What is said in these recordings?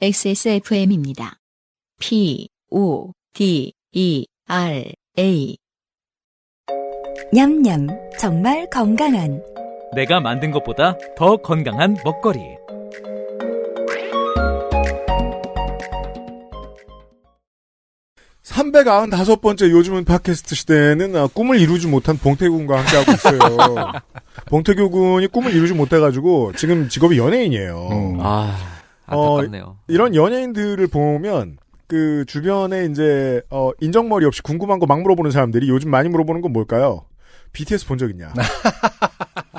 XSFM입니다. PODERA 냠냠, 정말 건강한 내가 만든 것보다 더 건강한 먹거리 다섯 번째 요즘은 팟캐스트 시대에는 꿈을 이루지 못한 봉태규 군과 함께하고 있어요. 봉태규 군이 꿈을 이루지 못해가지고 지금 직업이 연예인이에요. 안타깝네요. 이런 연예인들을 보면 그 주변에 이제 인정머리 없이 궁금한 거 막 물어보는 사람들이 요즘 많이 물어보는 건 뭘까요? BTS 본 적 있냐?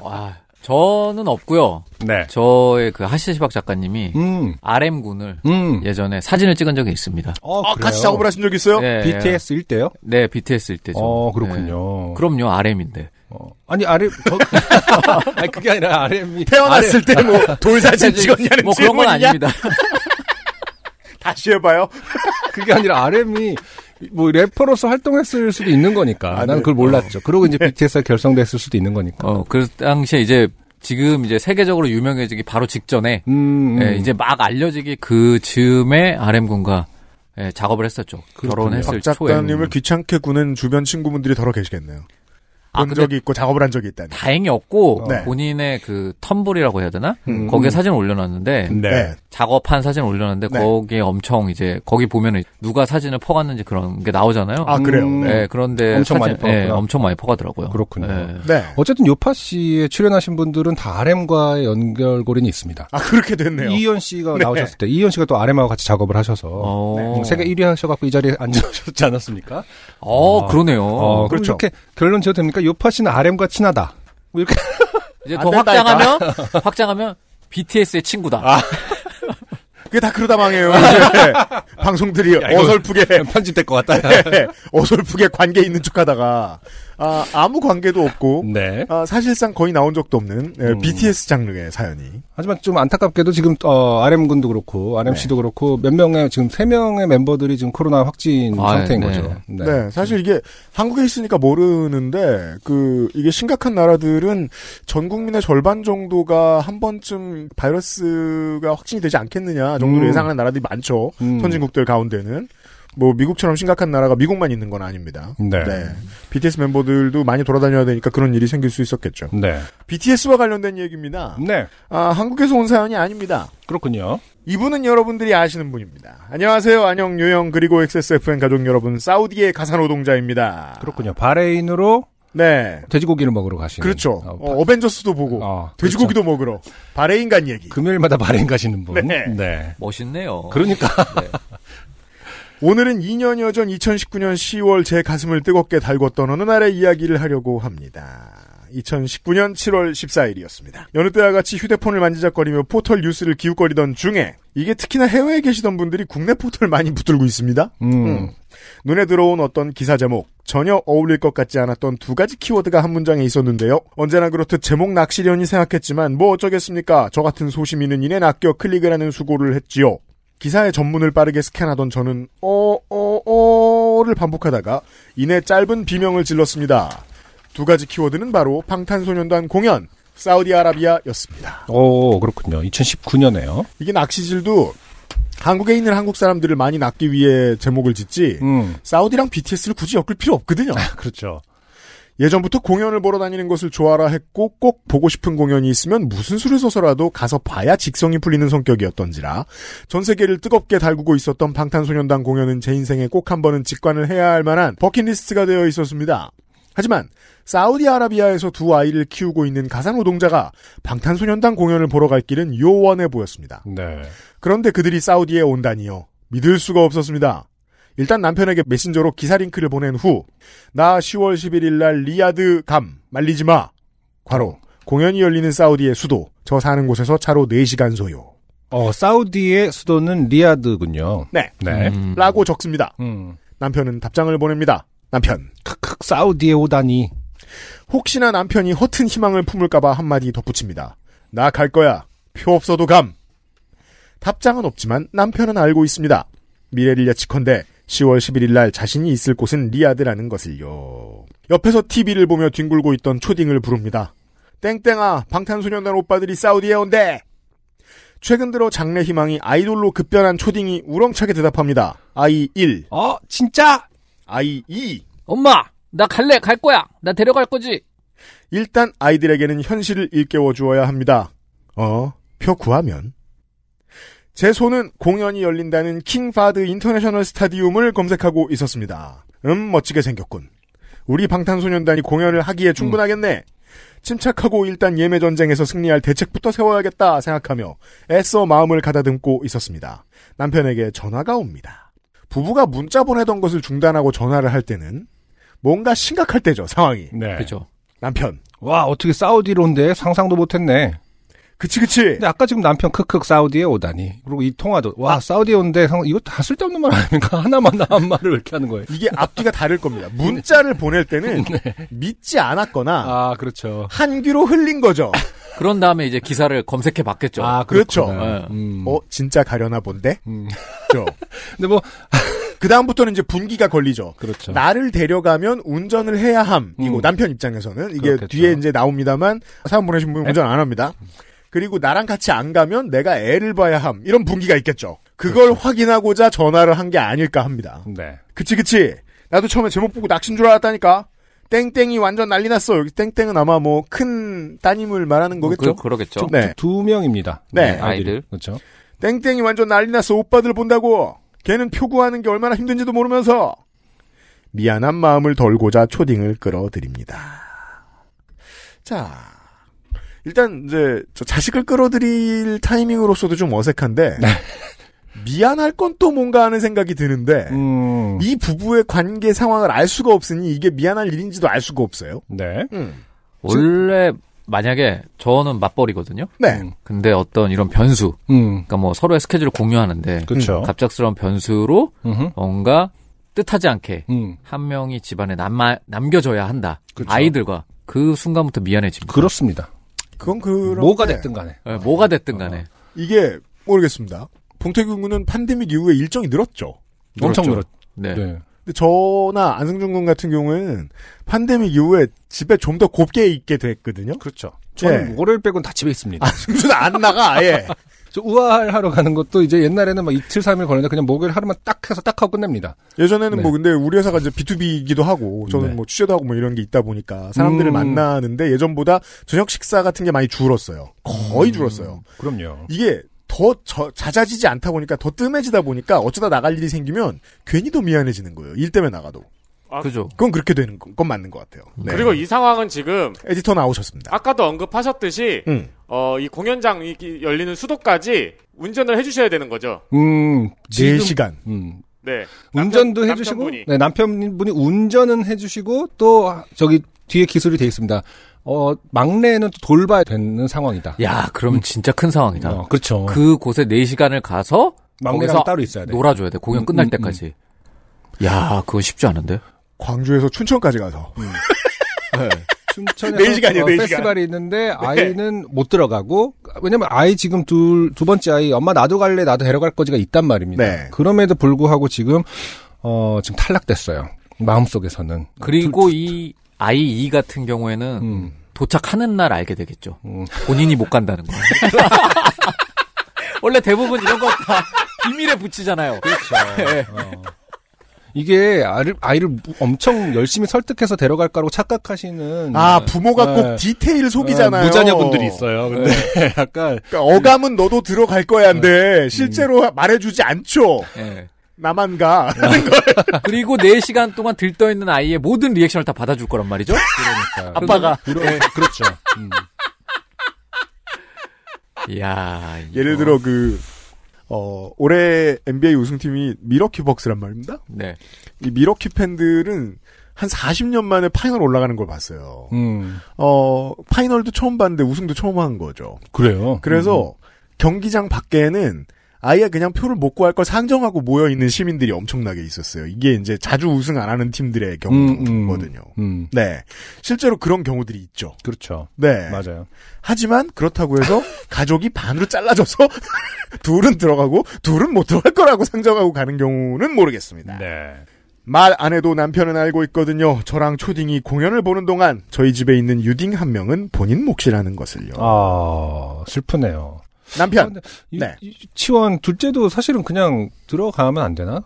와, 저는 없고요. 네. 저의 그 하시시박 작가님이 RM 군을 예전에 사진을 찍은 적이 있습니다. 같이 작업을 하신 적이 있어요? 네. BTS일 때요? 네, BTS일 때죠. 그렇군요. 네. 그럼요, RM인데. 아니 RM 아니 그게 아니라 RM이 태어났을 때 뭐 돌사진 찍었냐는 뭐 그런 건 아닙니다. 다시 해봐요. 그게 아니라 RM이 뭐 래퍼로서 활동했을 수도 있는 거니까 나는 그걸 몰랐죠. 그리고 이제 BTS가 결성됐을 수도 있는 거니까. 그 당시에 이제 지금 이제 세계적으로 유명해지기 바로 직전에 예, 이제 막 알려지기 그 즈음에 RM 군과 예, 작업을 했었죠. 결혼했을 초에. 박 작가님을 귀찮게 구는 주변 친구분들이 더러 계시겠네요. 본 적이 있고 작업을 한 적이 있다니. 다행히 없고 본인의 그 텀블이라고 해야 되나? 거기에 사진을 올려놨는데 작업한 사진을 올려놨는데 거기에 엄청 이제 거기 보면은 누가 사진을 퍼갔는지 그런 게 나오잖아요. 그래요? 네. 그런데 엄청 사진, 많이 퍼갔구나. 엄청 많이 퍼가더라고요. 그렇군요. 네. 어쨌든 요파 씨에 출연하신 분들은 다 RM과의 연결고리는 있습니다. 그렇게 됐네요. 이현 씨가 나오셨을 때 이현 씨가 또 RM하고 같이 작업을 하셔서 세계 1위 하셔갖고 이 자리에 앉으셨지 않았습니까? 그러네요. 그럼 이렇게 결론 지어도 됩니까? 요파 씨는 RM과 친하다. 뭐 이렇게 이제 더 확장하면 BTS의 친구다. 그게 다 그러다 망해요. 방송들이 어설프게 편집될 것 같다. 어설프게 관계 있는 척하다가 아무 관계도 없고 사실상 거의 나온 적도 없는 BTS 장르의 사연이. 하지만 좀 안타깝게도 지금 RM 군도 그렇고 RM 씨도 그렇고 몇 명의 지금 3명의 멤버들이 지금 코로나 확진 상태인 거죠. 네, 사실 이게 한국에 있으니까 모르는데 이게 심각한 나라들은 전 국민의 절반 정도가 한 번쯤 바이러스가 확진이 되지 않겠느냐 정도로 예상하는 나라들이 많죠. 선진국들 가운데는. 뭐 미국처럼 심각한 나라가 미국만 있는 건 아닙니다. 네. BTS 멤버들도 많이 돌아다녀야 되니까 그런 일이 생길 수 있었겠죠. 네. BTS와 관련된 얘기입니다. 네. 한국에서 온 사연이 아닙니다. 그렇군요. 이분은 여러분들이 아시는 분입니다. 안녕하세요. 안녕 요영 그리고 XSFM 가족 여러분. 사우디의 가사노동자입니다. 그렇군요. 바레인으로 돼지고기를 먹으러 가시는. 그렇죠. 어벤져스도 보고 돼지고기도 먹으러 바레인 간 얘기. 금요일마다 바레인 가시는 분. 네. 멋있네요. 그러니까. 오늘은 2년여 전 2019년 10월 제 가슴을 뜨겁게 달궜던 어느 날의 이야기를 하려고 합니다. 2019년 7월 14일이었습니다. 여느 때와 같이 휴대폰을 만지작거리며 포털 뉴스를 기웃거리던 중에 이게 특히나 해외에 계시던 분들이 국내 포털을 많이 붙들고 있습니다. 눈에 들어온 어떤 기사 제목, 전혀 어울릴 것 같지 않았던 두 가지 키워드가 한 문장에 있었는데요. 언제나 그렇듯 제목 낚시려니 생각했지만 뭐 어쩌겠습니까. 저 같은 소심이는 이내 낚여 클릭을 하는 수고를 했지요. 기사의 전문을 빠르게 스캔하던 저는 를 반복하다가 이내 짧은 비명을 질렀습니다. 두 가지 키워드는 바로 방탄소년단 공연, 사우디아라비아였습니다. 그렇군요. 2019년에요. 이게 낚시질도 한국에 있는 한국 사람들을 많이 낚기 위해 제목을 짓지 사우디랑 BTS를 굳이 엮을 필요 없거든요. 그렇죠. 예전부터 공연을 보러 다니는 것을 좋아라 했고 꼭 보고 싶은 공연이 있으면 무슨 수를 써서라도 가서 봐야 직성이 풀리는 성격이었던지라 전 세계를 뜨겁게 달구고 있었던 방탄소년단 공연은 제 인생에 꼭 한 번은 직관을 해야 할 만한 버킷리스트가 되어 있었습니다. 하지만 사우디아라비아에서 두 아이를 키우고 있는 가사노동자가 방탄소년단 공연을 보러 갈 길은 요원해 보였습니다. 그런데 그들이 사우디에 온다니요. 믿을 수가 없었습니다. 일단 남편에게 메신저로 기사 링크를 보낸 후 나 10월 11일 날 리야드 감 말리지 마 괄호 공연이 열리는 사우디의 수도 저 사는 곳에서 차로 4시간 소요. 사우디의 수도는 리야드군요. 라고 적습니다. 남편은 답장을 보냅니다. 남편 사우디에 오다니. 혹시나 남편이 허튼 희망을 품을까 봐 한마디 덧붙입니다. 나 갈 거야. 표 없어도 감. 답장은 없지만 남편은 알고 있습니다. 미래를 예측컨대 10월 11일 날 자신이 있을 곳은 리야드라는 것을요. 옆에서 TV를 보며 뒹굴고 있던 초딩을 부릅니다. 땡땡아, 방탄소년단 오빠들이 사우디에 온대. 최근 들어 장래 희망이 아이돌로 급변한 초딩이 우렁차게 대답합니다. 아이 1. 진짜? 아이 2. 엄마, 나 갈래, 갈 거야. 나 데려갈 거지. 일단 아이들에게는 현실을 일깨워 주어야 합니다. 표 구하면. 제 손은 공연이 열린다는 킹파드 인터내셔널 스타디움을 검색하고 있었습니다. 멋지게 생겼군. 우리 방탄소년단이 공연을 하기에 충분하겠네. 침착하고 일단 예매 전쟁에서 승리할 대책부터 세워야겠다 생각하며 애써 마음을 가다듬고 있었습니다. 남편에게 전화가 옵니다. 부부가 문자 보내던 것을 중단하고 전화를 할 때는 뭔가 심각할 때죠, 상황이. 네. 그렇죠. 남편. 와, 어떻게 사우디론데 상상도 못했네. 그치. 근데 아까 지금 남편 크크 사우디에 오다니. 그리고 이 통화도 와, 사우디에 온데 이거 다 쓸데없는 말 아닙니까? 하나만 한 말을 왜 이렇게 하는 거예요? 이게 앞뒤가 다를 겁니다. 문자를 보낼 때는 네. 믿지 않았거나 그렇죠. 한 귀로 흘린 거죠. 그런 다음에 이제 기사를 검색해 봤겠죠. 그렇죠. 네. 진짜 가려나 본데. 그렇죠. 근데 뭐 그다음부터는 이제 분기가 걸리죠. 그렇죠. 나를 데려가면 운전을 해야 함이고 남편 입장에서는 이게 그렇겠죠. 뒤에 이제 나옵니다만 사연 보내신 분은 운전 안 합니다. 그리고 나랑 같이 안 가면 내가 애를 봐야 함. 이런 분기가 있겠죠. 그걸 그렇죠. 확인하고자 전화를 한 게 아닐까 합니다. 네. 그치. 나도 처음에 제목 보고 낙신 줄 알았다니까. 땡땡이 완전 난리 났어. 여기 땡땡은 아마 뭐 큰 따님을 말하는 거겠죠. 그러겠죠. 네. 2명입니다. 네. 아이들. 그렇죠. 땡땡이 완전 난리 났어. 오빠들 본다고. 걔는 표구하는 게 얼마나 힘든지도 모르면서. 미안한 마음을 덜고자 초딩을 끌어들입니다. 자. 일단 이제 저 자식을 끌어들일 타이밍으로서도 좀 어색한데 미안할 건 또 뭔가 하는 생각이 드는데 이 부부의 관계 상황을 알 수가 없으니 이게 미안할 일인지도 알 수가 없어요. 네. 원래 만약에 저는 맞벌이거든요. 네. 근데 어떤 이런 변수, 그러니까 뭐 서로의 스케줄을 공유하는데 그쵸. 갑작스러운 변수로 뭔가 뜻하지 않게 한 명이 집안에 남겨져야 한다. 그쵸. 아이들과 그 순간부터 미안해집니다. 그렇습니다. 그건 그런 뭐가 됐든 간에. 네, 뭐가 됐든 간에. 이게 모르겠습니다. 봉태균 군은 팬데믹 이후에 일정이 늘었죠. 엄청 늘었죠. 네. 근데 저나 안승준 군 같은 경우는 팬데믹 이후에 집에 좀 더 곱게 있게 됐거든요. 그렇죠. 저는 월요일 빼고는 다 집에 있습니다. 안승준 안 나가 아예. 저 우아할 하러 가는 것도 이제 옛날에는 막 이틀 3일 걸렸는데 그냥 목요일 하루만 딱 해서 딱 하고 끝냅니다. 예전에는 네. 뭐 근데 우리 회사가 이제 B2B이기도 하고 저는 네. 뭐 취재도 하고 뭐 이런 게 있다 보니까 사람들을 만나는데 예전보다 저녁 식사 같은 게 많이 줄었어요. 거의 줄었어요. 그럼요. 이게 더 잦아지지 않다 보니까 더 뜸해지다 보니까 어쩌다 나갈 일이 생기면 괜히 더 미안해지는 거예요. 일 때문에 나가도. 그죠. 그건 그렇게 되는 건 맞는 것 같아요. 네. 그리고 이 상황은 지금 에디터 나오셨습니다. 아까도 언급하셨듯이 이 공연장이 열리는 수도까지 운전을 해주셔야 되는 거죠. 4시간. 네. 운전도 해주시고 남편분이. 네, 남편분이 운전은 해주시고 또 저기 뒤에 기술이 돼 있습니다. 막내는 또 돌봐야 되는 상황이다. 야, 그럼 진짜 큰 상황이다. 그렇죠. 그 곳에 4시간을 가서 막내랑 따로 있어야 돼. 놀아줘야 돼. 공연 끝날 때까지. 야, 그거 쉽지 않은데? 광주에서 춘천까지 가서. 네. 춘천에 4시간이에요, 4시간. 페스티벌이 있는데, 아이는 네. 못 들어가고, 왜냐면 아이 지금 두 번째 아이, 엄마 나도 갈래, 나도 데려갈 거지가 있단 말입니다. 네. 그럼에도 불구하고 지금, 지금 탈락됐어요. 마음속에서는. 그리고 이 아이 2 같은 경우에는 도착하는 날 알게 되겠죠. 본인이 못 간다는 거. 원래 대부분 이런 거 다 비밀에 붙이잖아요. 그렇죠. 네. 이게 아이를 엄청 열심히 설득해서 데려갈까라고 착각하시는 부모가 꼭 디테일 속이잖아요. 무자녀분들이 있어요. 근데 약간 그러니까 어감은 너도 들어갈 거야인데 실제로 말해주지 않죠. 나만 가 하는 거예요. 그리고 4시간 동안 들떠있는 아이의 모든 리액션을 다 받아줄 거란 말이죠. 그러니까 아빠가 그렇죠. 이야, 예를 들어 올해 NBA 우승팀이 밀워키 벅스란 말입니다. 네. 이 밀워키 팬들은 한 40년 만에 파이널 올라가는 걸 봤어요. 파이널도 처음 봤는데 우승도 처음 한 거죠. 그래요. 그래서 경기장 밖에는 아예 그냥 표를 못 구할 걸 상정하고 모여있는 시민들이 엄청나게 있었어요. 이게 이제 자주 우승 안 하는 팀들의 경우거든요. 네. 실제로 그런 경우들이 있죠. 그렇죠. 네. 맞아요. 하지만 그렇다고 해서 가족이 반으로 잘라져서 둘은 들어가고 둘은 못 들어갈 거라고 상정하고 가는 경우는 모르겠습니다. 네. 말 안 해도 남편은 알고 있거든요. 저랑 초딩이 공연을 보는 동안 저희 집에 있는 유딩 한 명은 본인 몫이라는 것을요. 슬프네요. 남편. 네. 유치원 둘째도 사실은 그냥 들어가면 안 되나?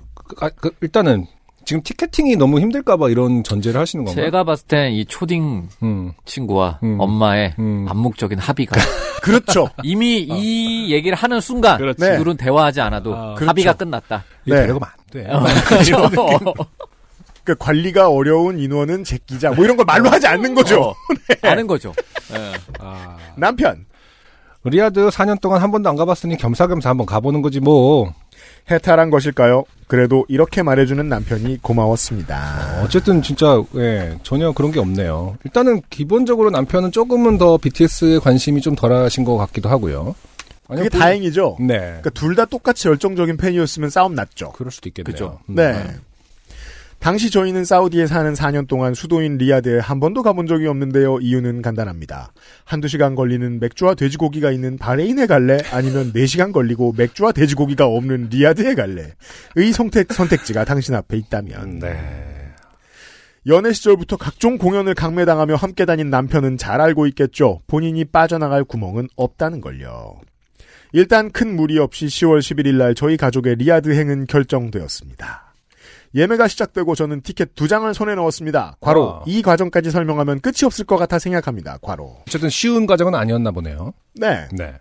일단은 지금 티켓팅이 너무 힘들까봐 이런 전제를 하시는 건가요? 제가 봤을 땐 이 초딩 친구와 엄마의 암묵적인 합의가. 그렇죠. 이미 이 얘기를 하는 순간 둘은 대화하지 않아도 그렇죠. 합의가 끝났다. 이거 데려가면 안 돼. 그렇죠. 그 관리가 어려운 인원은 제끼자. 뭐 이런 걸 말로 하지 않는 거죠. 네. 아는 거죠. 네. 아. 남편. 리아드 4년 동안 한 번도 안 가봤으니 겸사겸사 한번 가보는 거지 뭐. 해탈한 것일까요? 그래도 이렇게 말해주는 남편이 고마웠습니다. 어쨌든 진짜 예, 전혀 그런 게 없네요. 일단은 기본적으로 남편은 조금은 더 BTS에 관심이 좀 덜하신 것 같기도 하고요. 그게 다행이죠. 네. 그러니까 둘 다 똑같이 열정적인 팬이었으면 싸움 났죠. 그럴 수도 있겠네요. 그죠. 네. 당시 저희는 사우디에 사는 4년 동안 수도인 리야드에 한 번도 가본 적이 없는데요. 이유는 간단합니다. 한두 시간 걸리는 맥주와 돼지고기가 있는 바레인에 갈래? 아니면 4시간 걸리고 맥주와 돼지고기가 없는 리야드에 갈래? 의 선택지가 당신 앞에 있다면. 네. 연애 시절부터 각종 공연을 강매당하며 함께 다닌 남편은 잘 알고 있겠죠. 본인이 빠져나갈 구멍은 없다는 걸요. 일단 큰 무리 없이 10월 11일 날 저희 가족의 리야드행은 결정되었습니다. 예매가 시작되고 저는 티켓 2장을 손에 넣었습니다. 괄호. 이 과정까지 설명하면 끝이 없을 것 같아 생각합니다. 괄호. 어쨌든 쉬운 과정은 아니었나 보네요. 네. 네.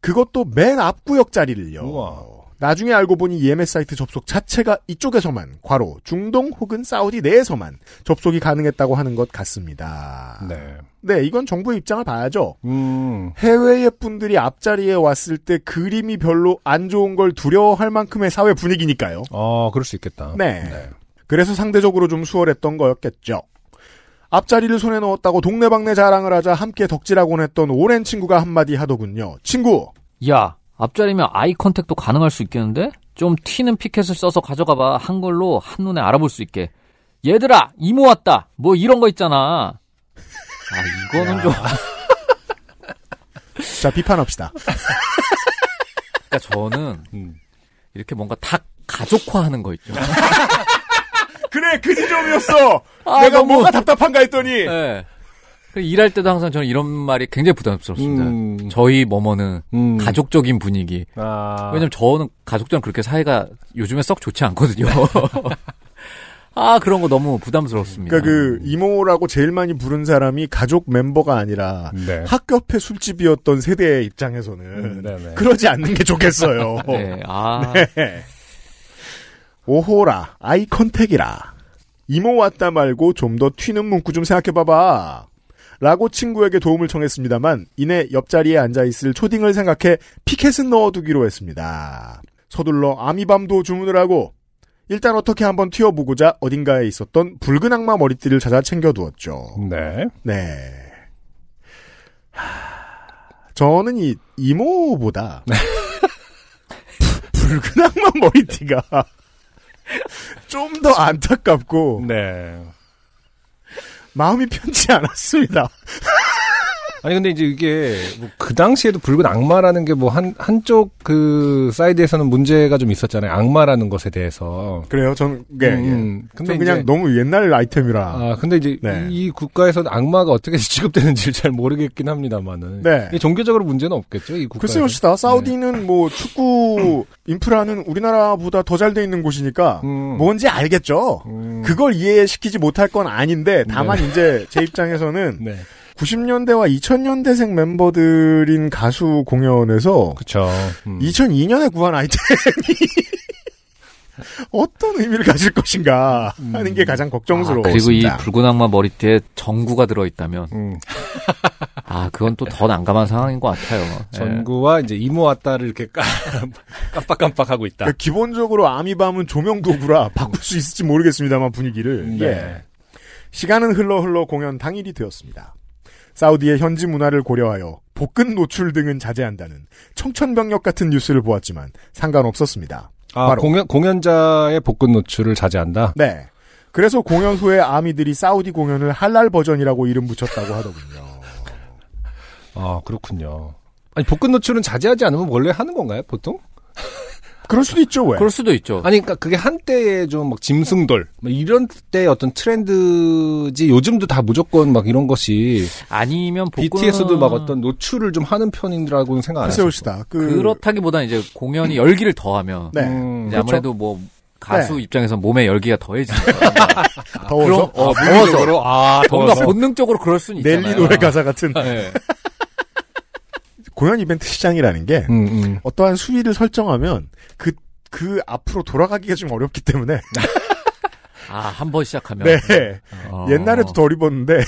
그것도 맨 앞구역 자리를요. 우와. 나중에 알고 보니 예매 사이트 접속 자체가 이쪽에서만, 괄호, 중동 혹은 사우디 내에서만 접속이 가능했다고 하는 것 같습니다. 네. 네, 이건 정부의 입장을 봐야죠. 해외의 분들이 앞자리에 왔을 때 그림이 별로 안 좋은 걸 두려워할 만큼의 사회 분위기니까요. 아, 그럴 수 있겠다. 네. 네. 그래서 상대적으로 좀 수월했던 거였겠죠. 앞자리를 손에 넣었다고 동네방네 자랑을 하자 함께 덕질하곤 했던 오랜 친구가 한마디 하더군요. 친구! 야! 앞자리면 아이 컨택도 가능할 수 있겠는데? 좀 튀는 피켓을 써서 가져가봐. 한글로 한눈에 알아볼 수 있게. 얘들아, 이모 왔다. 뭐 이런 거 있잖아. 아, 이거는 좀. 자, 비판합시다. 그러니까 저는 이렇게 뭔가 다 가족화하는 거 있죠. 그래, 그 지점이었어. 아, 내가 너무... 뭐가 답답한가 했더니. 네. 일할 때도 항상 저는 이런 말이 굉장히 부담스럽습니다. 저희 머머는 가족적인 분위기. 아. 왜냐면 저는 가족들은 그렇게 사이가 요즘에 썩 좋지 않거든요. 아, 그런 거 너무 부담스럽습니다. 그러니까 그 이모라고 제일 많이 부른 사람이 가족 멤버가 아니라 네. 학교 앞에 술집이었던 세대의 입장에서는 그러지 않는 게 좋겠어요. 네. 아. 네. 오호라, 아이 컨택이라. 이모 왔다 말고 좀 더 튀는 문구 좀 생각해봐봐. 라고 친구에게 도움을 청했습니다만 이내 옆자리에 앉아있을 초딩을 생각해 피켓은 넣어두기로 했습니다. 서둘러 아미밤도 주문을 하고 일단 어떻게 한번 튀어보고자 어딘가에 있었던 붉은 악마 머리띠를 찾아 챙겨두었죠. 네. 네. 저는 이 이모보다 붉은 악마 머리띠가 좀 더 안타깝고 네. 마음이 편치 않았습니다. 아니 근데 이제 이게 뭐 그 당시에도 붉은 악마라는 게 뭐 한쪽 그 사이드에서는 문제가 좀 있었잖아요. 악마라는 것에 대해서. 그래요. 전 네, 예. 근데 전 그냥 이제, 너무 옛날 아이템이라. 아 근데 이제 네. 이 국가에서는 악마가 어떻게 취급되는지를 잘 모르겠긴 합니다만은. 네. 종교적으로 문제는 없겠죠. 이 국가. 글쎄요, 사우디는 네. 뭐 축구 인프라는 우리나라보다 더 잘 돼 있는 곳이니까 뭔지 알겠죠. 그걸 이해시키지 못할 건 아닌데 다만 네. 이제 제 입장에서는. 네. 90년대와 2000년대생 멤버들인 가수 공연에서 그쵸. 2002년에 구한 아이템이 어떤 의미를 가질 것인가 하는 게 가장 걱정스러웠습니다. 아, 그리고 이 붉은 악마 머리띠에 전구가 들어있다면 아 그건 또 더 난감한 상황인 것 같아요. 전구와 이제 이모와 딸을 이렇게 깜빡깜빡하고 있다. 그러니까 기본적으로 아미밤은 조명 도구라 바꿀 수 있을지 모르겠습니다만 분위기를 네. 예. 시간은 흘러 공연 당일이 되었습니다. 사우디의 현지 문화를 고려하여 복근 노출 등은 자제한다는 청천벽력 같은 뉴스를 보았지만 상관없었습니다. 아, 바로 공연자의 복근 노출을 자제한다? 네. 그래서 공연 후에 아미들이 사우디 공연을 할랄 버전이라고 이름 붙였다고 하더군요. 아, 그렇군요. 아니, 복근 노출은 자제하지 않으면 원래 하는 건가요, 보통? 그럴 수도 있죠, 왜? 그럴 수도 있죠. 아니, 그러니까 그게 한때에 좀 막 짐승돌, 막 이런 때 어떤 트렌드지, 요즘도 다 무조건 막 이런 것이. 아니면 BTS도 막 어떤 노출을 좀 하는 편이라고는 생각 안 하죠. 그렇다기보다는 이제 공연이 열기를 더하면. 네. 이제 그렇죠? 아무래도 뭐. 가수 네. 입장에서 몸의 열기가 더해지죠. 더워서? 더워서. 뭔가 본능적으로 그럴 수는 있잖아요. 넬리 노래 가사 같은. 네. 공연 이벤트 시장이라는 게 어떠한 수위를 설정하면 그 앞으로 돌아가기가 좀 어렵기 때문에. 한 번 시작하면. 네. 옛날에도 덜 입었는데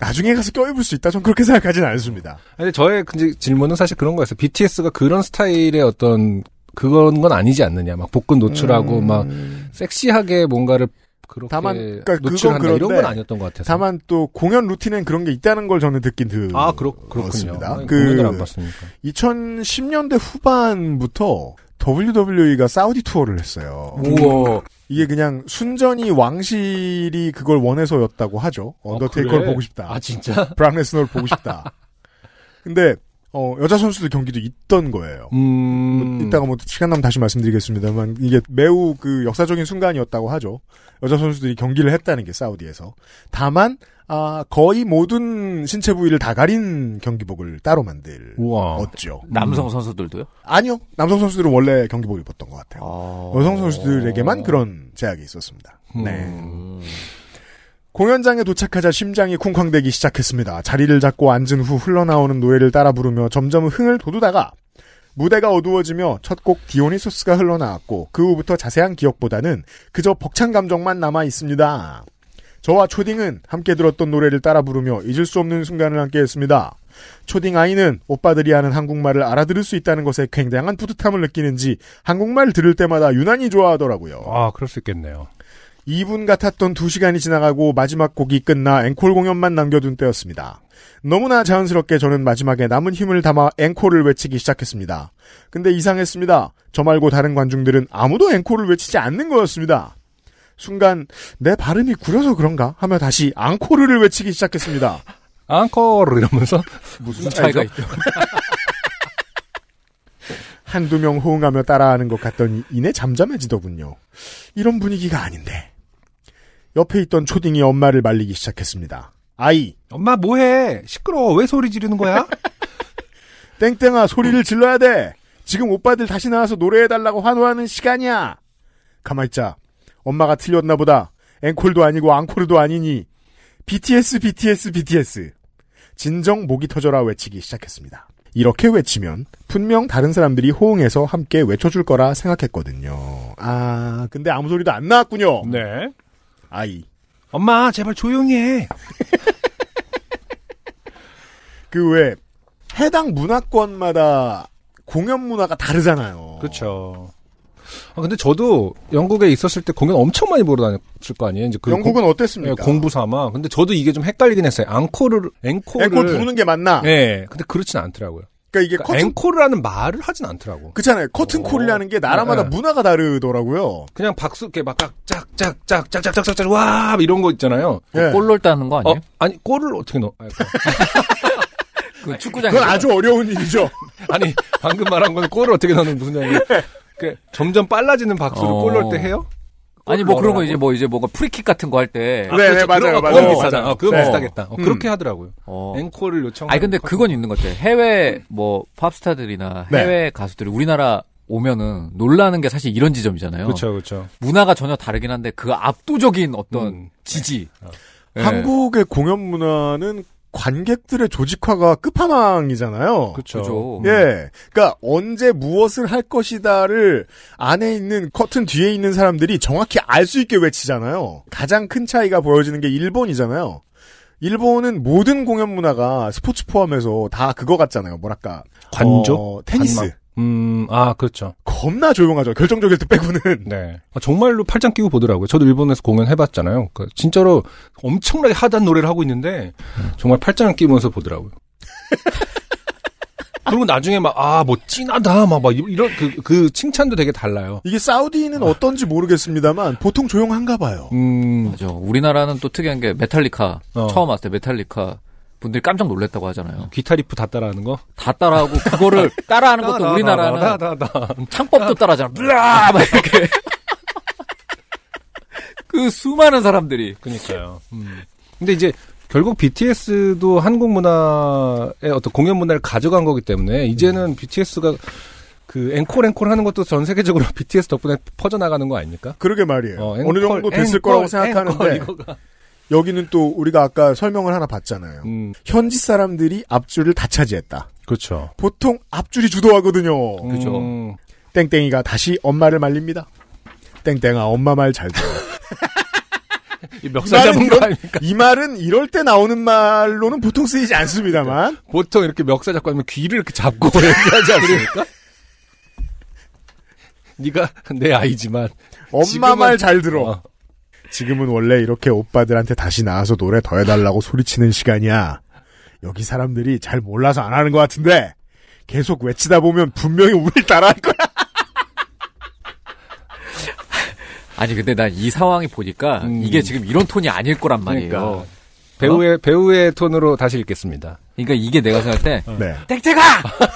나중에 가서 껴입을 수 있다. 전 그렇게 생각하진 않습니다. 근데 저의 질문은 사실 그런 거였어요. BTS가 그런 스타일의 어떤 그런 건 아니지 않느냐. 막 복근 노출하고 막 섹시하게 뭔가를 그렇게 다만, 그러니까 노출한다 이런 건 아니었던 것 같아서. 다만 또 공연 루틴엔 그런 게 있다는 걸 저는 듣긴 들었습니다. 공연을 안 봤으니까. 2010년대 후반부터 WWE가 사우디 투어를 했어요. 우와. 이게 그냥 순전히 왕실이 그걸 원해서였다고 하죠. 언더테이커를 그래? 보고 싶다. 아 진짜? 브락 레스너를 보고 싶다. 근데 여자 선수들 경기도 있던 거예요. 이따가 뭐 시간 나면 다시 말씀드리겠습니다만 이게 매우 그 역사적인 순간이었다고 하죠. 여자 선수들이 경기를 했다는 게 사우디에서. 다만 거의 모든 신체 부위를 다 가린 경기복을 따로 만들었죠. 남성 선수들도요? 아니요. 남성 선수들은 원래 경기복을 입었던 것 같아요. 여성 선수들에게만 그런 제약이 있었습니다. 네. 공연장에 도착하자 심장이 쿵쾅대기 시작했습니다. 자리를 잡고 앉은 후 흘러나오는 노래를 따라 부르며 점점 흥을 돋우다가 무대가 어두워지며 첫 곡 디오니소스가 흘러나왔고 그 후부터 자세한 기억보다는 그저 벅찬 감정만 남아있습니다. 저와 초딩은 함께 들었던 노래를 따라 부르며 잊을 수 없는 순간을 함께했습니다. 초딩 아이는 오빠들이 하는 한국말을 알아들을 수 있다는 것에 굉장한 뿌듯함을 느끼는지 한국말 들을 때마다 유난히 좋아하더라고요. 아, 그럴 수 있겠네요. 2분 같았던 2시간이 지나가고 마지막 곡이 끝나 앵콜 공연만 남겨둔 때였습니다. 너무나 자연스럽게 저는 마지막에 남은 힘을 담아 앵콜을 외치기 시작했습니다. 근데 이상했습니다. 저 말고 다른 관중들은 아무도 앵콜을 외치지 않는 거였습니다. 순간 내 발음이 구려서 그런가 하며 다시 앙코르를 외치기 시작했습니다. 앙코르 이러면서 무슨 차이가 있죠? 한두 명 호응하며 따라하는 것 같더니 이내 잠잠해지더군요. 이런 분위기가 아닌데. 옆에 있던 초딩이 엄마를 말리기 시작했습니다. 아이. 엄마 뭐해? 시끄러워. 왜 소리 지르는 거야? 땡땡아 소리를 질러야 돼. 지금 오빠들 다시 나와서 노래해달라고 환호하는 시간이야. 가만있자. 엄마가 틀렸나 보다. 앵콜도 아니고 앙코르도 아니니. BTS BTS BTS. 진정 목이 터져라 외치기 시작했습니다. 이렇게 외치면 분명 다른 사람들이 호응해서 함께 외쳐줄 거라 생각했거든요. 아, 근데 아무 소리도 안 나왔군요. 네. 아이. 엄마, 제발 조용히 해. 그 외 해당 문화권마다 공연 문화가 다르잖아요. 그렇죠. 아, 근데 저도 영국에 있었을 때 공연 엄청 많이 보러 다녔을 거 아니에요? 이제 그 영국은 어땠습니까? 공부 삼아. 근데 저도 이게 좀 헷갈리긴 했어요. 앵콜 부르는 게 맞나? 네. 근데 그렇진 않더라고요. 그러니까 이게 앵콜이라는 말을 하진 않더라고. 그렇잖아요. 커튼콜이라는 게 나라마다 문화가 다르더라고요. 그냥 박수 이렇게 막 짝짝짝짝짝짝짝 와 이런 거 있잖아요. 골 넣을 때 하는 거 아니에요? 아니 골을 어떻게 넣어? 그 축구장. 그건 아주 어려운 일이죠. 아니 방금 말한 건 골을 어떻게 넣는 무슨 얘기예요? 그 점점 빨라지는 박수를 골 넣을 때 해요? 아니 뭐 그런 거 이제 뭔가 프리킥 같은 거 할 때 네, 맞아요. 비슷하잖아. 그거 비슷하겠다. 그렇게 하더라고요. 앵콜을 요청. 아니 근데 그건 있는 것 같아. 해외 뭐 팝스타들이나 해외 가수들이 우리나라 오면은 놀라는 게 사실 이런 지점이잖아요. 그렇죠, 그렇죠. 문화가 전혀 다르긴 한데 그 압도적인 어떤 지지. 네. 한국의 공연 문화는 관객들의 조직화가 끝판왕이잖아요. 그렇죠. 예, 그러니까 언제 무엇을 할 것이다를 안에 있는 커튼 뒤에 있는 사람들이 정확히 알 수 있게 외치잖아요. 가장 큰 차이가 보여지는 게 일본이잖아요. 일본은 모든 공연 문화가 스포츠 포함해서 다 그거 같잖아요. 뭐랄까 관조, 테니스. 관망. 그렇죠. 겁나 조용하죠. 결정적일 때 빼고는. 네. 정말로 팔짱 끼고 보더라고요. 저도 일본에서 공연해봤잖아요. 그러니까 진짜로 엄청나게 하단 노래를 하고 있는데, 정말 팔짱을 끼면서 보더라고요. 그리고 나중에 막, 뭐, 찐하다, 막, 이런, 그 칭찬도 되게 달라요. 이게 사우디는 어떤지 모르겠습니다만, 보통 조용한가 봐요. 맞아. 우리나라는 또 특이한 게, 메탈리카. 처음 왔을 때 메탈리카. 분들이 깜짝 놀랐다고 하잖아요. 기타 리프 다 따라하는 거? 다 따라하고 그거를 따라하는 것도 우리나라는 창법도 따라하잖아. 블라 막 이렇게 그 수많은 사람들이. 그러니까요. 근데 이제 결국 BTS도 한국 문화의 어떤 공연 문화를 가져간 거기 때문에 이제는 BTS가 그 앵콜 하는 것도 전 세계적으로 BTS 덕분에 퍼져나가는 거 아닙니까? 그러게 말이에요. 앵콜, 어느 정도 됐을 거라고 생각하는데 앵콜, 여기는 또 우리가 아까 설명을 하나 봤잖아요. 현지 사람들이 앞줄을 다 차지했다. 그렇죠. 보통 앞줄이 주도하거든요. 그렇죠. 땡땡이가 다시 엄마를 말립니다. 땡땡아 엄마 말 잘 들어. 멱살 잡은 거 아닙니까? 이 말은 이럴 때 나오는 말로는 보통 쓰이지 않습니다만. 보통 이렇게 멱살 잡고 하면 귀를 이렇게 잡고 얘기하지 않습니까? 네가 내 아이지만 엄마 말 잘 들어. 지금은 원래 이렇게 오빠들한테 다시 나와서 노래 더 해달라고 소리치는 시간이야. 여기 사람들이 잘 몰라서 안 하는 것 같은데 계속 외치다 보면 분명히 우릴 따라할 거야. 아니 근데 난 이 상황이 보니까 이게 지금 이런 톤이 아닐 거란 말이에요. 그러니까. 배우의 톤으로 다시 읽겠습니다. 그러니까 이게 내가 생각할 때 네. 땡땡아!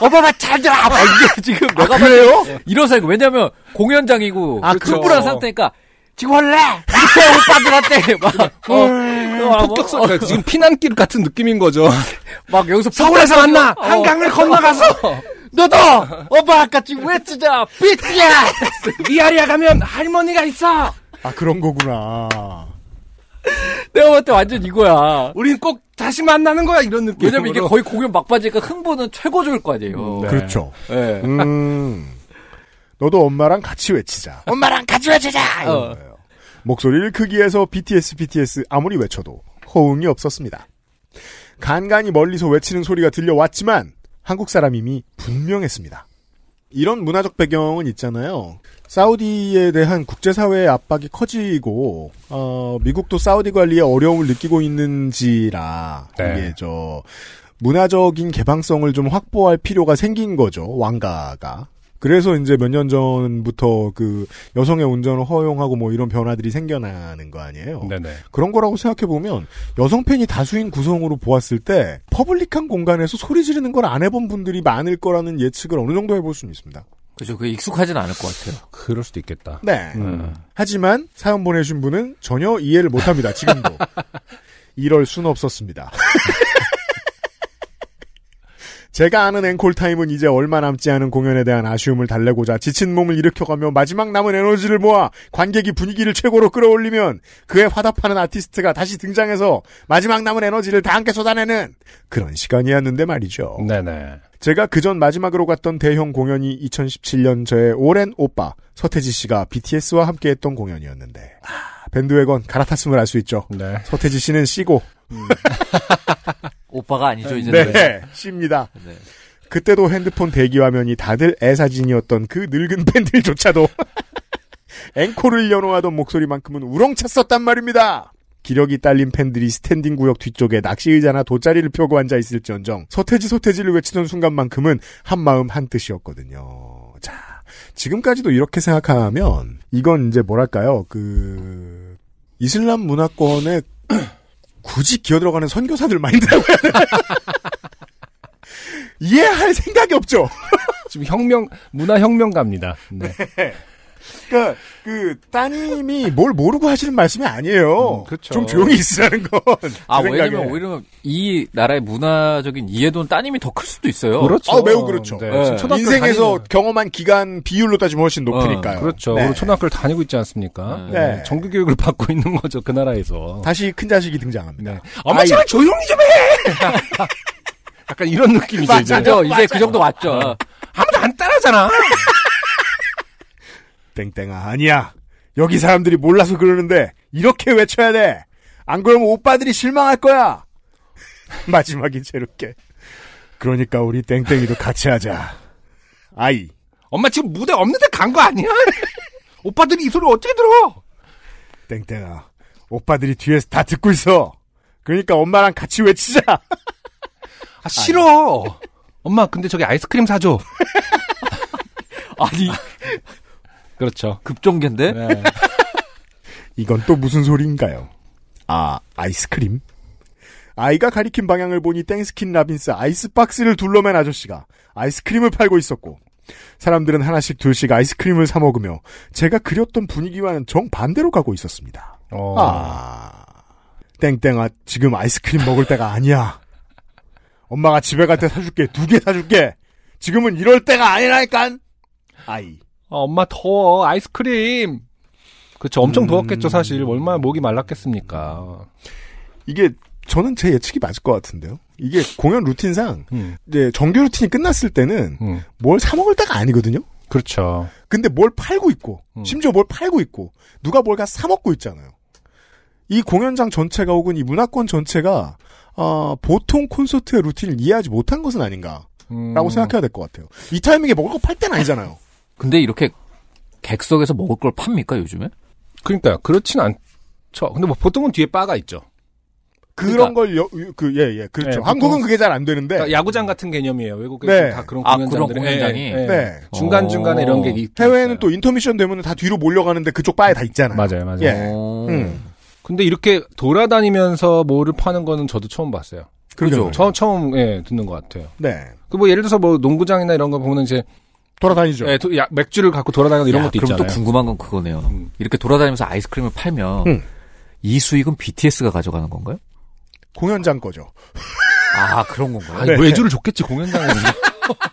엄마가 잘 들어! 아, 이게 지금 내가 그래요? 이런 생각. 왜냐면 공연장이고 흥분한 상태니까 지금 원래 오빠들한테 막 폭격성 지금 피난길 같은 느낌인 거죠. 막 여기서 서울에서 만나 한강을 건너가서 너도 오빠 아까 지금 외치자 삐치야 미아리아 가면 할머니가 있어. 아 그런 거구나. 내가 봤을 때 완전 이거야. 우린 꼭 다시 만나는 거야 이런 느낌. 왜냐면 이게 거의 공연 막바지니까 흥분은 최고조일 거 아니에요. 네. 그렇죠. 네. 너도 엄마랑 같이 외치자. 엄마랑 같이 외치자. 목소리를 크기에서 BTS 아무리 외쳐도 호응이 없었습니다. 간간이 멀리서 외치는 소리가 들려왔지만 한국 사람임이 분명했습니다. 이런 문화적 배경은 있잖아요. 사우디에 대한 국제사회의 압박이 커지고 미국도 사우디 관리에 어려움을 느끼고 있는지라 네. 이게 문화적인 개방성을 좀 확보할 필요가 생긴 거죠. 왕가가. 그래서 이제 몇 년 전부터 그 여성의 운전을 허용하고 뭐 이런 변화들이 생겨나는 거 아니에요? 네네. 그런 거라고 생각해보면 여성 팬이 다수인 구성으로 보았을 때 퍼블릭한 공간에서 소리 지르는 걸 안 해본 분들이 많을 거라는 예측을 어느 정도 해볼 수는 있습니다. 그죠. 그게 익숙하진 않을 것 같아요. 그럴 수도 있겠다. 네. 하지만 사연 보내주신 분은 전혀 이해를 못합니다. 지금도. 이럴 순 없었습니다. 제가 아는 앵콜 타임은 이제 얼마 남지 않은 공연에 대한 아쉬움을 달래고자 지친 몸을 일으켜가며 마지막 남은 에너지를 모아 관객이 분위기를 최고로 끌어올리면 그에 화답하는 아티스트가 다시 등장해서 마지막 남은 에너지를 다 함께 쏟아내는 그런 시간이었는데 말이죠. 네네. 제가 그전 마지막으로 갔던 대형 공연이 2017년 저의 오랜 오빠 서태지 씨가 BTS와 함께 했던 공연이었는데 밴드웨건 갈아탔음을 알 수 있죠. 네. 서태지 씨는 C고 오빠가 아니죠, 이제는. 네, C입니다. 네. 그때도 핸드폰 대기화면이 다들 애사진이었던 그 늙은 팬들조차도 앵콜을 연호하던 목소리만큼은 우렁찼었단 말입니다. 기력이 딸린 팬들이 스탠딩 구역 뒤쪽에 낚시의자나 돗자리를 펴고 앉아있을지언정 서태지를 외치던 순간만큼은 한마음 한뜻이었거든요. 자, 지금까지도 이렇게 생각하면 이건 이제 뭐랄까요. 그 이슬람 문화권의 굳이 기어들어가는 선교사들 마인드라고 해야 되나요? 이해할 생각이 없죠. 지금 문화혁명가입니다. 네. 네. 그러니까 따님이 뭘 모르고 하시는 말씀이 아니에요. 그렇죠. 좀 조용히 있으라는 건. 왜냐면 오히려 이 나라의 문화적인 이해도는 따님이 더 클 수도 있어요. 그렇죠. 매우 그렇죠. 네. 인생에서 다니는... 경험한 기간 비율로 따지면 훨씬 높으니까요. 그렇죠. 네. 초등학교를 다니고 있지 않습니까? 네. 정규 교육을 받고 있는 거죠. 그 나라에서. 다시 큰 자식이 등장합니다. 네. 엄마 제발 조용히 좀 해. 약간 이런 느낌이죠. 맞아요. 이제 그 정도 왔죠. 아무도 안 따라하잖아. 땡땡아 아니야. 여기 사람들이 몰라서 그러는데 이렇게 외쳐야 돼. 안 그러면 오빠들이 실망할 거야. 마지막이 새롭게. 그러니까 우리 땡땡이도 같이 하자. 아이. 엄마 지금 무대 없는데 간 거 아니야? 오빠들이 이 소리 어떻게 들어? 땡땡아. 오빠들이 뒤에서 다 듣고 있어. 그러니까 엄마랑 같이 외치자. 싫어. 엄마 근데 저기 아이스크림 사줘. 아니... 그렇죠. 급종계인데? 네. 이건 또 무슨 소리인가요? 아이스크림? 아이가 가리킨 방향을 보니 땡스킨 라빈스 아이스박스를 둘러맨 아저씨가 아이스크림을 팔고 있었고 사람들은 하나씩 둘씩 아이스크림을 사 먹으며 제가 그렸던 분위기와는 정반대로 가고 있었습니다. 아, 땡땡아 지금 아이스크림 먹을 때가 아니야. 엄마가 집에 갈 때 사줄게. 2개 사줄게. 지금은 이럴 때가 아니라니깐. 아이. 엄마 더워. 아이스크림. 그렇죠. 엄청 더웠겠죠. 사실 얼마나 목이 말랐겠습니까. 이게 저는 제 예측이 맞을 것 같은데요. 이게 공연 루틴상 이제 정규 루틴이 끝났을 때는 뭘 사 먹을 때가 아니거든요. 그렇죠. 근데 뭘 팔고 있고 심지어 뭘 팔고 있고 누가 뭘 사 먹고 있잖아요. 이 공연장 전체가 혹은 이 문화권 전체가 보통 콘서트의 루틴을 이해하지 못한 것은 아닌가라고 생각해야 될 것 같아요. 이 타이밍에 먹을 거 팔 때는 아니잖아요. 근데 이렇게 객석에서 먹을 걸 팝니까 요즘에? 그러니까요. 그렇진 않죠. 근데 뭐 보통은 뒤에 바가 있죠. 그런 그러니까, 걸예예 그렇죠. 예, 한국은 그게 잘 안 되는데 그러니까 야구장 같은 개념이에요. 외국에서 네. 다 그런 공연장들이 네. 네. 중간 중간에 이런 게 해외에는 있어요. 또 인터미션 되면 다 뒤로 몰려가는데 그쪽 바에 다 있잖아요. 맞아요, 맞아요. 예. 근데 이렇게 돌아다니면서 뭐를 파는 거는 저도 처음 봤어요. 그렇죠. 저 처음 예, 듣는 것 같아요. 네. 그 뭐 예를 들어서 뭐 농구장이나 이런 거 보면 이제 돌아다니죠. 예, 맥주를 갖고 돌아다니는 이런 것도 그럼 있잖아요. 그럼 또 궁금한 건 그거네요. 이렇게 돌아다니면서 아이스크림을 팔면 이 수익은 BTS가 가져가는 건가요? 공연장 거죠. 아, 그런 건가요? 아니, 네. 외주를 줬겠지, 공연장에는.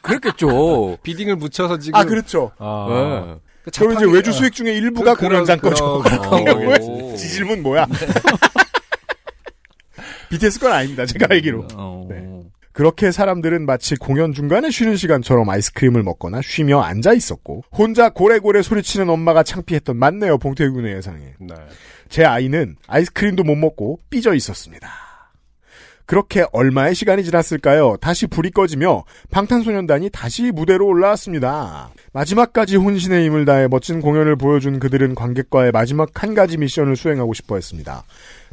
그렇겠죠. 비딩을 묻혀서 지금. 아, 그렇죠. 아. 네. 그 그럼 이제 외주 수익 중에 일부가 공연장 거죠. 지 질문 뭐야? 네. BTS 건 아닙니다. 제가 알기로. 네. 그렇게 사람들은 마치 공연 중간에 쉬는 시간처럼 아이스크림을 먹거나 쉬며 앉아 있었고 혼자 고래고래 소리치는 엄마가 창피했던 맞네요. 봉태군의 예상에. 네. 제 아이는 아이스크림도 못 먹고 삐져 있었습니다. 그렇게 얼마의 시간이 지났을까요? 다시 불이 꺼지며 방탄소년단이 다시 무대로 올라왔습니다. 마지막까지 혼신의 힘을 다해 멋진 공연을 보여준 그들은 관객과의 마지막 한 가지 미션을 수행하고 싶어 했습니다.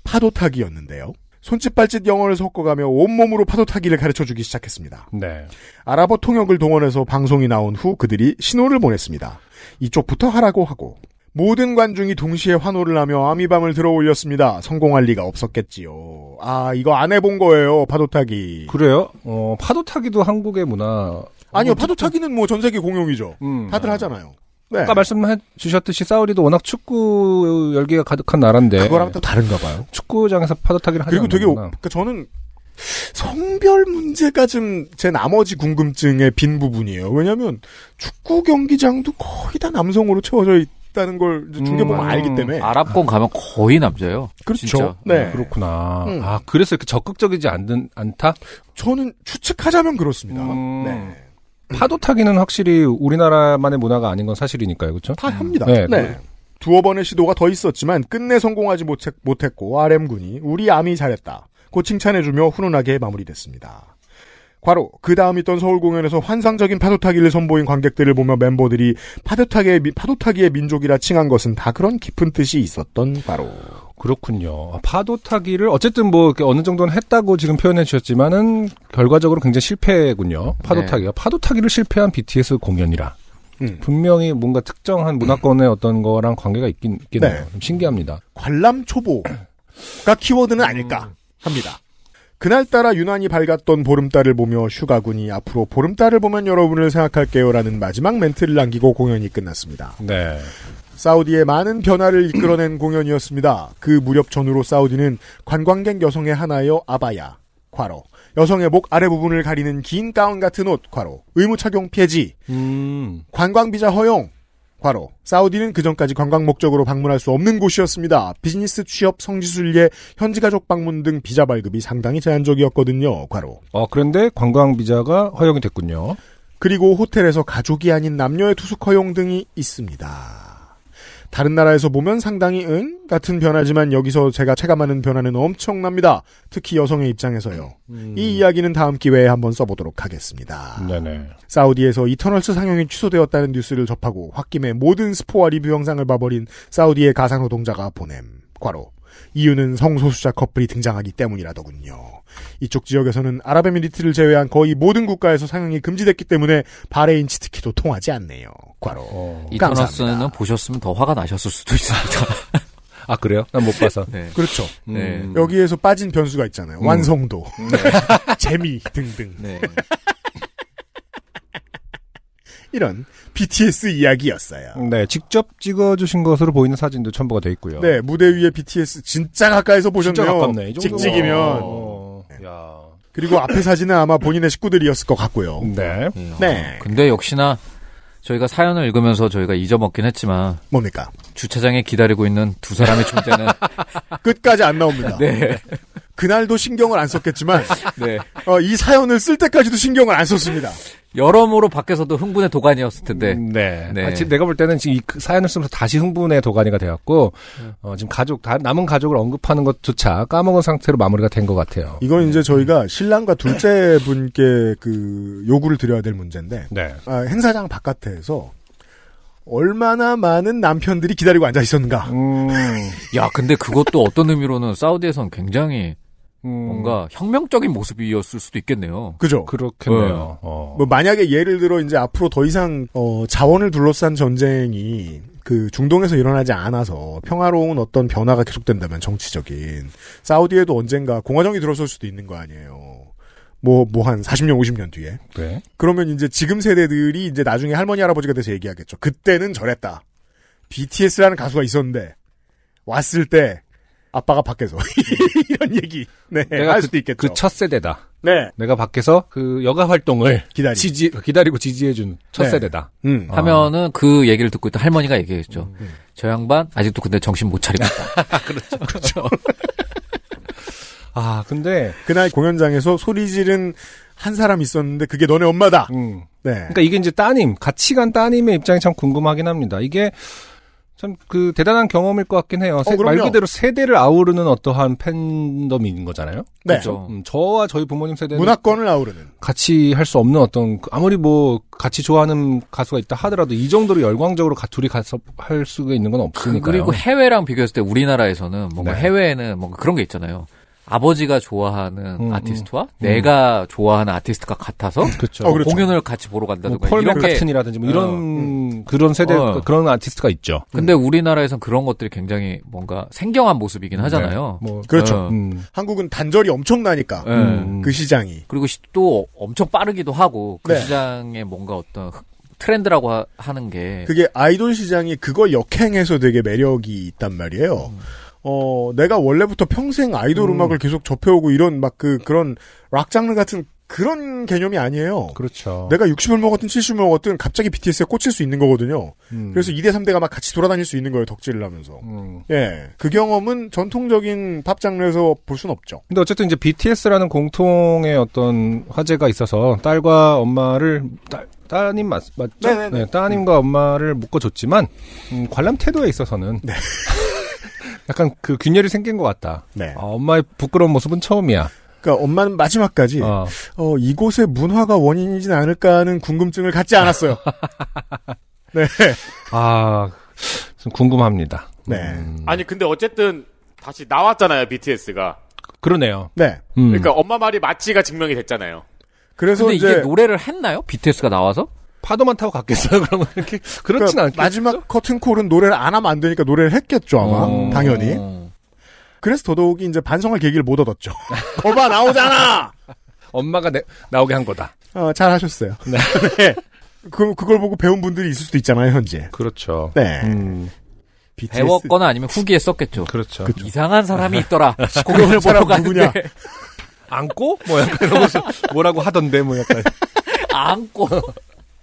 파도타기였는데요. 손짓발짓 영어를 섞어가며 온몸으로 파도타기를 가르쳐주기 시작했습니다. 네. 아랍어 통역을 동원해서 방송이 나온 후 그들이 신호를 보냈습니다. 이쪽부터 하라고 하고 모든 관중이 동시에 환호를 하며 아미밤을 들어올렸습니다. 성공할 리가 없었겠지요. 아, 이거 안 해본 거예요. 파도타기. 그래요? 파도타기도 한국의 문화. 아니요. 파도타기는 뭐 전 세계 공용이죠. 다들 하잖아요. 네. 아까 말씀해 주셨듯이 사우디도 워낙 축구 열기가 가득한 나라인데. 그거랑 또 다른가 봐요. 축구장에서 파도타기를 하는 그리고 되게 그러니까 저는 성별 문제가 좀 제 나머지 궁금증의 빈 부분이에요. 왜냐면 축구 경기장도 거의 다 남성으로 채워져 있다는 걸 중계 보면 알기 때문에 아랍권 가면 거의 남자예요. 그렇죠. 진짜. 네, 그렇구나. 아 그래서 이렇게 적극적이지 않다? 저는 추측하자면 그렇습니다. 네. 파도 타기는 확실히 우리나라만의 문화가 아닌 건 사실이니까요, 그렇죠? 다 합니다. 네. 네. 두어 번의 시도가 더 있었지만 끝내 성공하지 못했고 RM 군이 우리 아미 잘했다. 고 칭찬해주며 훈훈하게 마무리됐습니다. 과로 그 다음 있던 서울 공연에서 환상적인 파도타기를 선보인 관객들을 보며 멤버들이 파도타기의 민족이라 칭한 것은 다 그런 깊은 뜻이 있었던 바로 그렇군요. 파도타기를 어쨌든 뭐 어느 정도는 했다고 지금 표현해 주셨지만은 결과적으로 굉장히 실패군요. 파도타기가 네. 파도타기를 실패한 BTS 공연이라 분명히 뭔가 특정한 문화권의 어떤 거랑 관계가 있겠네요. 네. 신기합니다. 관람 초보가 키워드는 아닐까 합니다. 그날따라 유난히 밝았던 보름달을 보며 슈가군이 앞으로 보름달을 보면 여러분을 생각할게요라는 마지막 멘트를 남기고 공연이 끝났습니다. 네. 사우디의 많은 변화를 이끌어낸 공연이었습니다. 그 무렵 전후로 사우디는 관광객 여성의 하나여 아바야, 괄호, 여성의 목 아래 부분을 가리는 긴 가운 같은 옷, 괄호, 의무 착용 폐지, 관광비자 허용, 괄호, 사우디는 그전까지 관광 목적으로 방문할 수 없는 곳이었습니다. 비즈니스 취업, 성지순례, 현지 가족 방문 등 비자 발급이 상당히 제한적이었거든요. 괄호. 그런데 관광 비자가 허용이 됐군요. 그리고 호텔에서 가족이 아닌 남녀의 투숙 허용 등이 있습니다. 다른 나라에서 보면 상당히 같은 변화지만 여기서 제가 체감하는 변화는 엄청납니다. 특히 여성의 입장에서요. 이 이야기는 다음 기회에 한번 써보도록 하겠습니다. 네네. 사우디에서 이터널스 상영이 취소되었다는 뉴스를 접하고 홧김에 모든 스포와 리뷰 영상을 봐버린 사우디의 가상노동자가 보냄. 괄호. 이유는 성소수자 커플이 등장하기 때문이라더군요. 이쪽 지역에서는 아랍에미리트를 제외한 거의 모든 국가에서 상영이 금지됐기 때문에 바레인 치트키도 통하지 않네요. 괄호. 이터널스는 보셨으면 더 화가 나셨을 수도 있습니다. 아, 그래요? 난 못 봐서. 네. 그렇죠. 네. 여기에서 빠진 변수가 있잖아요. 완성도. 네. 재미 등등. 네. 이런 BTS 이야기였어요. 네, 직접 찍어주신 것으로 보이는 사진도 첨부가 돼 있고요. 네, 무대 위에 BTS 진짜 가까이서 보셨네요. 진짜 가깝네. 이 정도면. 찍찍이면. 네. 야. 그리고 앞에 사진은 아마 본인의 식구들이었을 것 같고요. 네. 네. 근데 역시나 저희가 사연을 읽으면서 저희가 잊어먹긴 했지만 뭡니까? 주차장에 기다리고 있는 두 사람의 존재는 끝까지 안 나옵니다. 네. 그날도 신경을 안 썼겠지만 네. 이 사연을 쓸 때까지도 신경을 안 썼습니다. 여러모로 밖에서도 흥분의 도가니였을 텐데. 네. 네. 아, 지금 내가 볼 때는 지금 이 사연을 쓰면서 다시 흥분의 도가니가 되었고, 지금 가족, 남은 가족을 언급하는 것조차 까먹은 상태로 마무리가 된 것 같아요. 이건 이제 저희가 신랑과 둘째 분께 그 요구를 드려야 될 문제인데, 네. 아, 행사장 바깥에서 얼마나 많은 남편들이 기다리고 앉아 있었는가. 야, 근데 그것도 어떤 의미로는 사우디에선 굉장히 뭔가 혁명적인 모습이었을 수도 있겠네요. 그죠? 그렇겠네요. 뭐 만약에 예를 들어 이제 앞으로 더 이상 자원을 둘러싼 전쟁이 그 중동에서 일어나지 않아서 평화로운 어떤 변화가 계속된다면 정치적인 사우디에도 언젠가 공화정이 들어설 수도 있는 거 아니에요. 뭐 한 40년 50년 뒤에. 네. 그러면 이제 지금 세대들이 이제 나중에 할머니 할아버지가 돼서 얘기하겠죠. 그때는 저랬다. BTS라는 가수가 있었는데 왔을 때. 아빠가 밖에서 이런 얘기 네, 내가 할 수도 있겠죠. 그 첫 세대다. 네, 내가 밖에서 그 여가 활동을 기다리고 지지해준 첫 네. 세대다. 하면은 그 얘기를 듣고 있던 할머니가 얘기했죠. 저 양반 아직도 근데 정신 못 차리고 있다. 그렇죠, 그렇죠. 아 근데 그날 공연장에서 소리 지른 한 사람 있었는데 그게 너네 엄마다. 네. 그러니까 이게 이제 따님 같이 간 따님의 입장이 참 궁금하긴 합니다. 이게 참, 그, 대단한 경험일 것 같긴 해요. 말 그대로 세대를 아우르는 어떠한 팬덤인 거잖아요? 네. 그렇죠? 저와 저희 부모님 세대는. 문화권을 아우르는. 같이 할 수 없는 어떤, 아무리 뭐, 같이 좋아하는 가수가 있다 하더라도 이 정도로 열광적으로 둘이 가서 할 수가 있는 건 없으니까. 그리고 해외랑 비교했을 때 우리나라에서는 뭔가 네. 해외에는 뭔가 그런 게 있잖아요. 아버지가 좋아하는 아티스트와 내가 좋아하는 아티스트가 같아서 그렇죠. 그렇죠. 공연을 같이 보러 간다든가 뭐 이런 같은이라든지 뭐 이런 그런 세대 그런 아티스트가 있죠. 근데 우리나라에선 그런 것들이 굉장히 뭔가 생경한 모습이긴 하잖아요. 네. 뭐 그렇죠. 한국은 단절이 엄청나니까 그 시장이 그리고 또 엄청 빠르기도 하고 그 네. 시장에 뭔가 어떤 트렌드라고 하는 게 그게 아이돌 시장이 그걸 역행해서 되게 매력이 있단 말이에요. 내가 원래부터 평생 아이돌 음악을 계속 접해오고 이런 막 그런 락 장르 같은 그런 개념이 아니에요. 그렇죠. 내가 60을 먹었든 70을 먹었든 갑자기 BTS에 꽂힐 수 있는 거거든요. 그래서 2대 3대가 막 같이 돌아다닐 수 있는 거예요. 덕질을 하면서. 예. 그 경험은 전통적인 팝 장르에서 볼 순 없죠. 근데 어쨌든 이제 BTS라는 공통의 어떤 화제가 있어서 딸과 엄마를 따님 맞죠? 네네네. 네. 따님과 엄마를 묶어줬지만 관람 태도에 있어서는 네. 약간 그 균열이 생긴 것 같다. 네. 아, 엄마의 부끄러운 모습은 처음이야. 그러니까 엄마는 마지막까지 이곳의 문화가 원인이진 않을까 하는 궁금증을 갖지 않았어요. 네. 아, 좀 궁금합니다. 네. 아니 근데 어쨌든 다시 나왔잖아요, BTS가. 그러네요. 네. 그러니까 엄마 말이 맞지가 증명이 됐잖아요. 그래서 근데 이게 노래를 했나요? BTS가 나와서? 파도만 타고 갔겠어요, 그러면 이렇게. 그렇진 그러니까 않겠죠. 마지막 커튼콜은 노래를 안 하면 안 되니까 노래를 했겠죠, 아마. 당연히. 그래서 더더욱이 이제 반성할 계기를 못 얻었죠. 거봐, 나오잖아! 엄마가 나오게 한 거다. 잘 하셨어요. 네. 네. 그걸 보고 배운 분들이 있을 수도 있잖아요, 현재. 그렇죠. 네. BTS... 배웠거나 아니면 후기에 썼겠죠. 그렇죠. 그렇죠. 이상한 사람이 있더라. 공연을 보러 갔는데. 안고? 뭐 약간 이러면서 뭐라고 하던데, 뭐 약간. 안고?